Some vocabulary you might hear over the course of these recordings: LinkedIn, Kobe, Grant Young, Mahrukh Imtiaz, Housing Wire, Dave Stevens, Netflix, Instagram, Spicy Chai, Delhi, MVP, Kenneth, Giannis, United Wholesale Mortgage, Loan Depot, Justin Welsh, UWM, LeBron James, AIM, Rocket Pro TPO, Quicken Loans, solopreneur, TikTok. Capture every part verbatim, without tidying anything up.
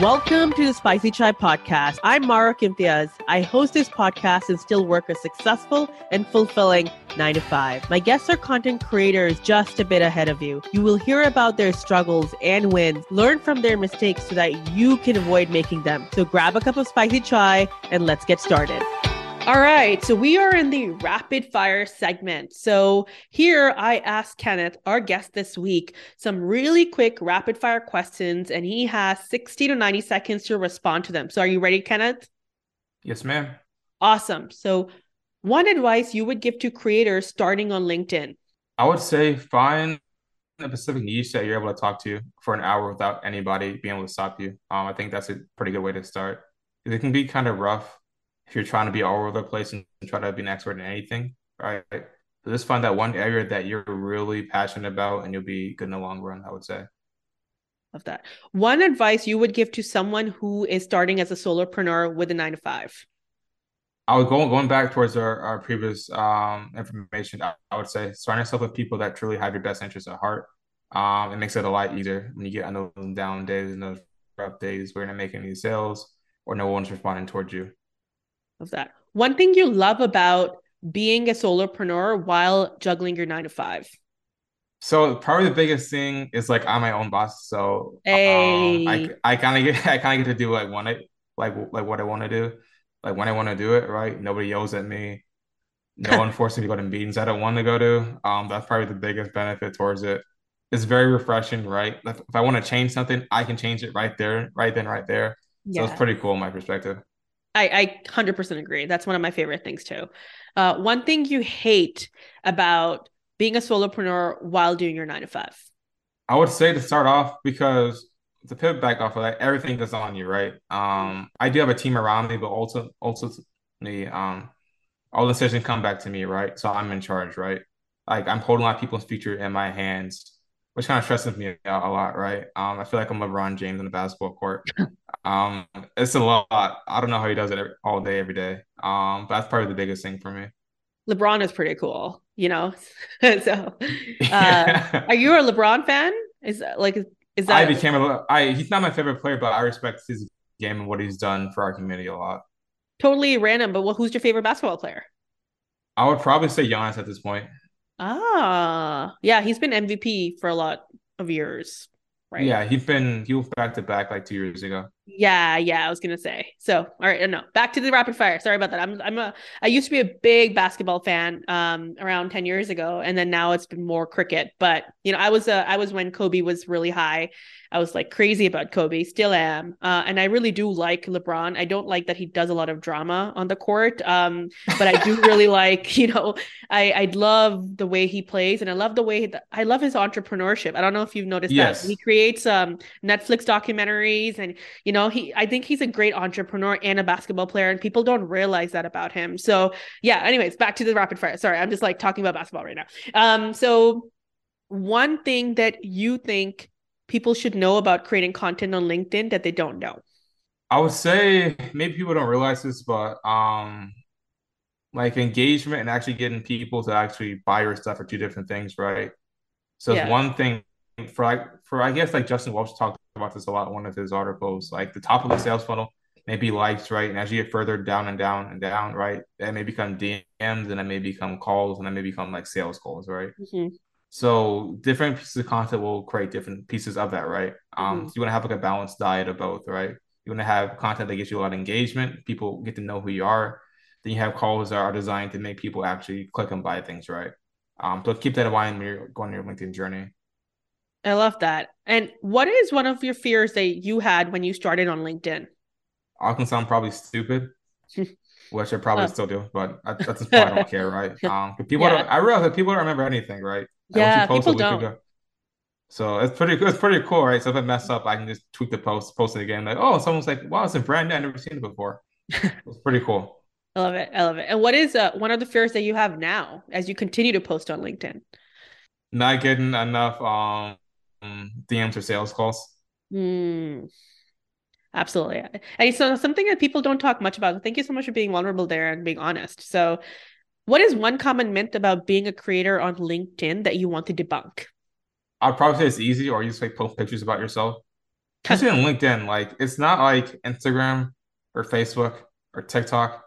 Welcome to the Spicy Chai podcast. I'm Mahrukh Imtiaz. I host this podcast and still work a successful and fulfilling nine to five. My guests are content creators just a bit ahead of you. You will hear about their struggles and wins, learn from their mistakes so that you can avoid making them. So grab a cup of spicy chai and let's get started. All right. So we are in the rapid fire segment. So here I asked Kenneth, our guest this week, some really quick rapid fire questions, and he has sixty to ninety seconds to respond to them. So are you ready, Kenneth? Yes, ma'am. Awesome. So one advice you would give to creators starting on LinkedIn? I would say find a specific niche that you're able to talk to for an hour without anybody being able to stop you. Um, I think that's a pretty good way to start. It can be kind of rough if you're trying to be all over the place and try to be an expert in anything, right? So just find that one area that you're really passionate about and you'll be good in the long run, I would say. Love that. One advice you would give to someone who is starting as a solopreneur with a nine to five? I would go going back towards our, our previous um, information. I, I would say surround yourself with people that truly have your best interests at heart. Um, it makes it a lot easier when you get on those down days and those rough days where you're not making any sales or no one's responding towards you. Of that. One thing you love about being a solopreneur while juggling your nine to five? So probably the biggest thing is like I'm my own boss. So hey. um, I I kind of get I kind of get to do like when I like like what I want to do, like when I want to do it. Right? Nobody yells at me. No one forces me to go to meetings I don't want to go to. Um, that's probably the biggest benefit towards it. It's very refreshing, right? If, if I want to change something, I can change it right there, right then, right there. Yeah. So it's pretty cool in my perspective. I, I one hundred percent agree. That's one of my favorite things too. Uh, one thing you hate about being a solopreneur while doing your nine to five? I would say to start off, because to pivot back off of that, everything that's on you, right? Um, I do have a team around me, but also, also the, um, all decisions come back to me, right? So I'm in charge, right? Like I'm holding a lot of people's future in my hands, which kind of stresses me out a lot, right? Um, I feel like I'm LeBron James on the basketball court. Um, it's a lot. I don't know how he does it every, all day, every day. Um, but that's probably the biggest thing for me. LeBron is pretty cool, you know? so, uh, are you a LeBron fan? Is like, is that? I became a, I, he's not my favorite player, but I respect his game and what he's done for our community a lot. Totally random, but well, who's your favorite basketball player? I would probably say Giannis at this point. Ah, yeah, he's been M V P for a lot of years, right? Yeah, he's been he was back to back like two years ago. Yeah, yeah, I was gonna say. So, all right, no, back to the rapid fire. Sorry about that. I'm, I'm a, I used to be a big basketball fan, um, around ten years ago, and then now it's been more cricket. But you know, I was, uh, I was when Kobe was really high. I was like crazy about Kobe, still am, uh, and I really do like LeBron. I don't like that he does a lot of drama on the court, um, but I do really like, you know, I, I love the way he plays, and I love the way that, I love his entrepreneurship. I don't know if you've noticed yes. that he creates um Netflix documentaries, and you know. He, I think he's a great entrepreneur and a basketball player, and people don't realize that about him. So yeah, anyways, back to the rapid fire. Sorry, I'm just like talking about basketball right now. Um, so one thing that you think people should know about creating content on LinkedIn that they don't know? I would say maybe people don't realize this, but um, like engagement and actually getting people to actually buy your stuff are two different things, right? So yeah. It's one thing for like, for I guess like Justin Welsh talked about this a lot in one of his articles, like the top of the sales funnel may be likes, right? And as you get further down and down and down, right, that may become D Ms, and that may become calls, and that may become like sales calls, right? Mm-hmm. So different pieces of content will create different pieces of that, right? Um, mm-hmm. So you want to have like a balanced diet of both, right? You want to have content that gets you a lot of engagement, people get to know who you are. Then you have calls that are designed to make people actually click and buy things, right? Um, so keep that in mind when you're going on your LinkedIn journey. I love that. And what is one of your fears that you had when you started on LinkedIn? I can sound probably stupid, which I probably oh. still do, but at this point I don't care, right? Um, people yeah. don't, I realize that people don't remember anything, right? Yeah, people don't. Ago. So it's pretty, it's pretty cool, right? So if I mess up, I can just tweak the post, post it again. Like, oh, someone's like, wow, it's a brand new. I've never seen it before. It's pretty cool. I love it. I love it. And what is uh, one of the fears that you have now as you continue to post on LinkedIn? Not getting enough. Um, D Ms or sales calls. Mm, absolutely. And so something that people don't talk much about. Thank you so much for being vulnerable there and being honest. So what is one common myth about being a creator on LinkedIn that you want to debunk? I'd probably say it's easy, or you just like post pictures about yourself. Especially on LinkedIn, like it's not like Instagram or Facebook or TikTok.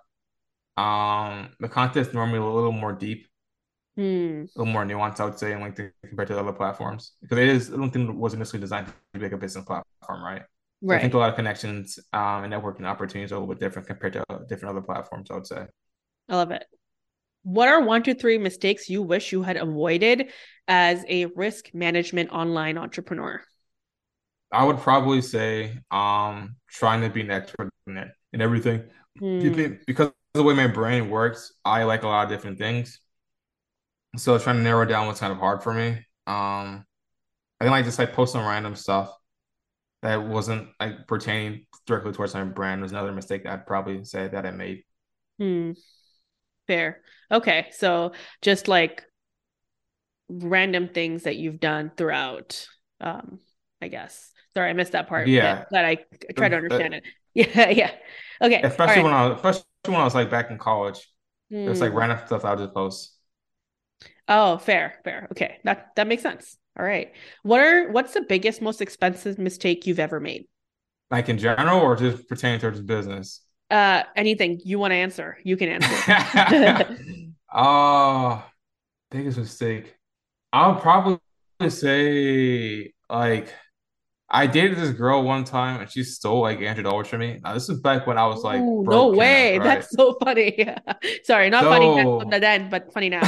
Um, the content's normally a little more deep, mm. a little more nuanced, I would say, in LinkedIn compared to the other platforms. Because it is, LinkedIn wasn't necessarily designed to be like a business platform, right? Right. I think a lot of connections um, and networking opportunities are a little bit different compared to different other platforms, I would say. I love it. What are one to three mistakes you wish you had avoided as a risk management online entrepreneur? I would probably say um, trying to be an expert in it and everything. Mm. Because of the way my brain works, I like a lot of different things. So trying to narrow down was kind of hard for me. Um, I think I just like posting random stuff that wasn't like pertaining directly towards my brand was another mistake I'd probably say that I made. Mm. Fair. Okay. So just like random things that you've done throughout, um, I guess. Sorry, I missed that part. Yeah. But I try to understand uh, it. Yeah. Yeah. Okay. Especially right. when I was, especially when I was like back in college, mm. there's like random stuff I would just post. Oh, fair, fair. Okay. That, that makes sense. All right. What are, what's the biggest, most expensive mistake you've ever made? Like in general or just pertaining to business? Uh, anything you want to answer, you can answer. Oh, biggest mistake. I'll probably say, like, I dated this girl one time and she stole like one hundred dollars from me. Now, this is back when I was like, Ooh, no way. Up, right? That's so funny. Sorry, not so... funny then, but funny now.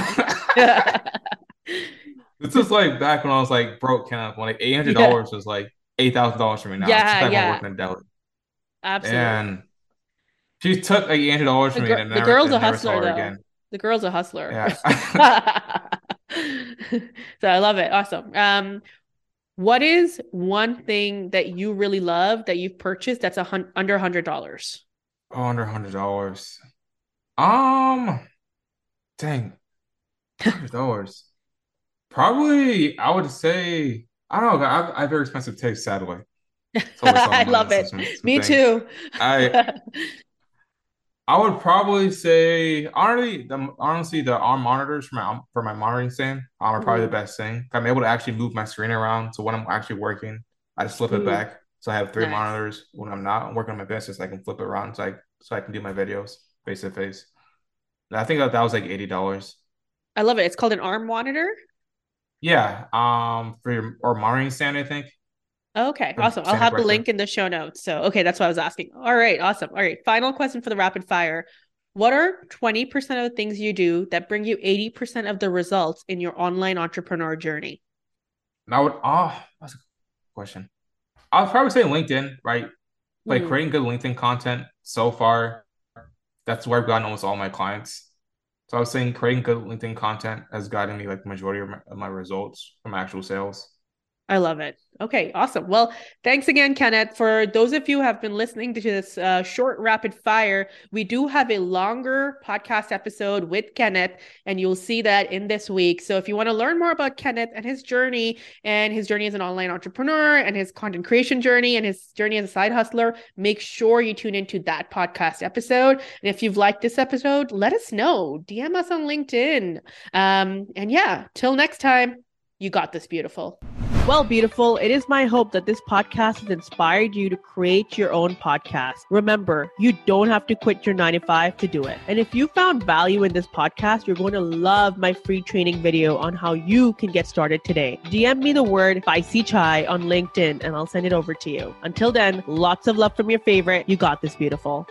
This is like back when I was like broke, Kenneth. When like eight hundred dollars yeah. was like eight thousand dollars for me now. Yeah, like yeah. Working in Delhi. Absolutely. And she took like eight hundred dollars from me. And the girl's a hustler, though. The girl's a hustler. Yeah. So I love it. Awesome. Um, what is one thing that you really love that you've purchased that's a hun- under one hundred dollars? Oh, under one hundred dollars. Um, dang. one hundred dollars. Probably, I would say, I don't know. I, I have very expensive taste, sadly. I love it. Some, some Me things. Too. I I would probably say, honestly, the, honestly, the arm monitors for my for my monitoring stand um, are probably mm. the best thing. I'm able to actually move my screen around. So when I'm actually working, I just flip mm. it back. So I have three nice. monitors. When I'm not I'm working on my business, I can flip it around so I so I can do my videos face to face. I think that, that was like eighty dollars. I love it. It's called an arm monitor. Yeah, um, for your or monitoring stand, I think. Okay, awesome. I'll have the link in the show notes. So, okay, that's what I was asking. All right, awesome. All right, final question for the rapid fire. What are twenty percent of the things you do that bring you eighty percent of the results in your online entrepreneur journey? I would, oh, that's a question. I would probably say LinkedIn, right? Like mm. creating good LinkedIn content so far, that's where I've gotten almost all my clients. So I was saying creating good LinkedIn content has gotten me like the majority of my, of my results from actual sales. I love it. Okay, awesome. Well, thanks again, Kenneth. For those of you who have been listening to this uh, short rapid fire, we do have a longer podcast episode with Kenneth, and you'll see that in this week. So if you want to learn more about Kenneth and his journey and his journey as an online entrepreneur and his content creation journey and his journey as a side hustler, make sure you tune into that podcast episode. And if you've liked this episode, let us know. D M us on LinkedIn. Um, and yeah, till next time, you got this, beautiful. Well, beautiful, it is my hope that this podcast has inspired you to create your own podcast. Remember, you don't have to quit your nine to five to do it. And if you found value in this podcast, you're going to love my free training video on how you can get started today. D M me the word Spicy Chai on LinkedIn and I'll send it over to you. Until then, lots of love from your favorite. You got this, beautiful.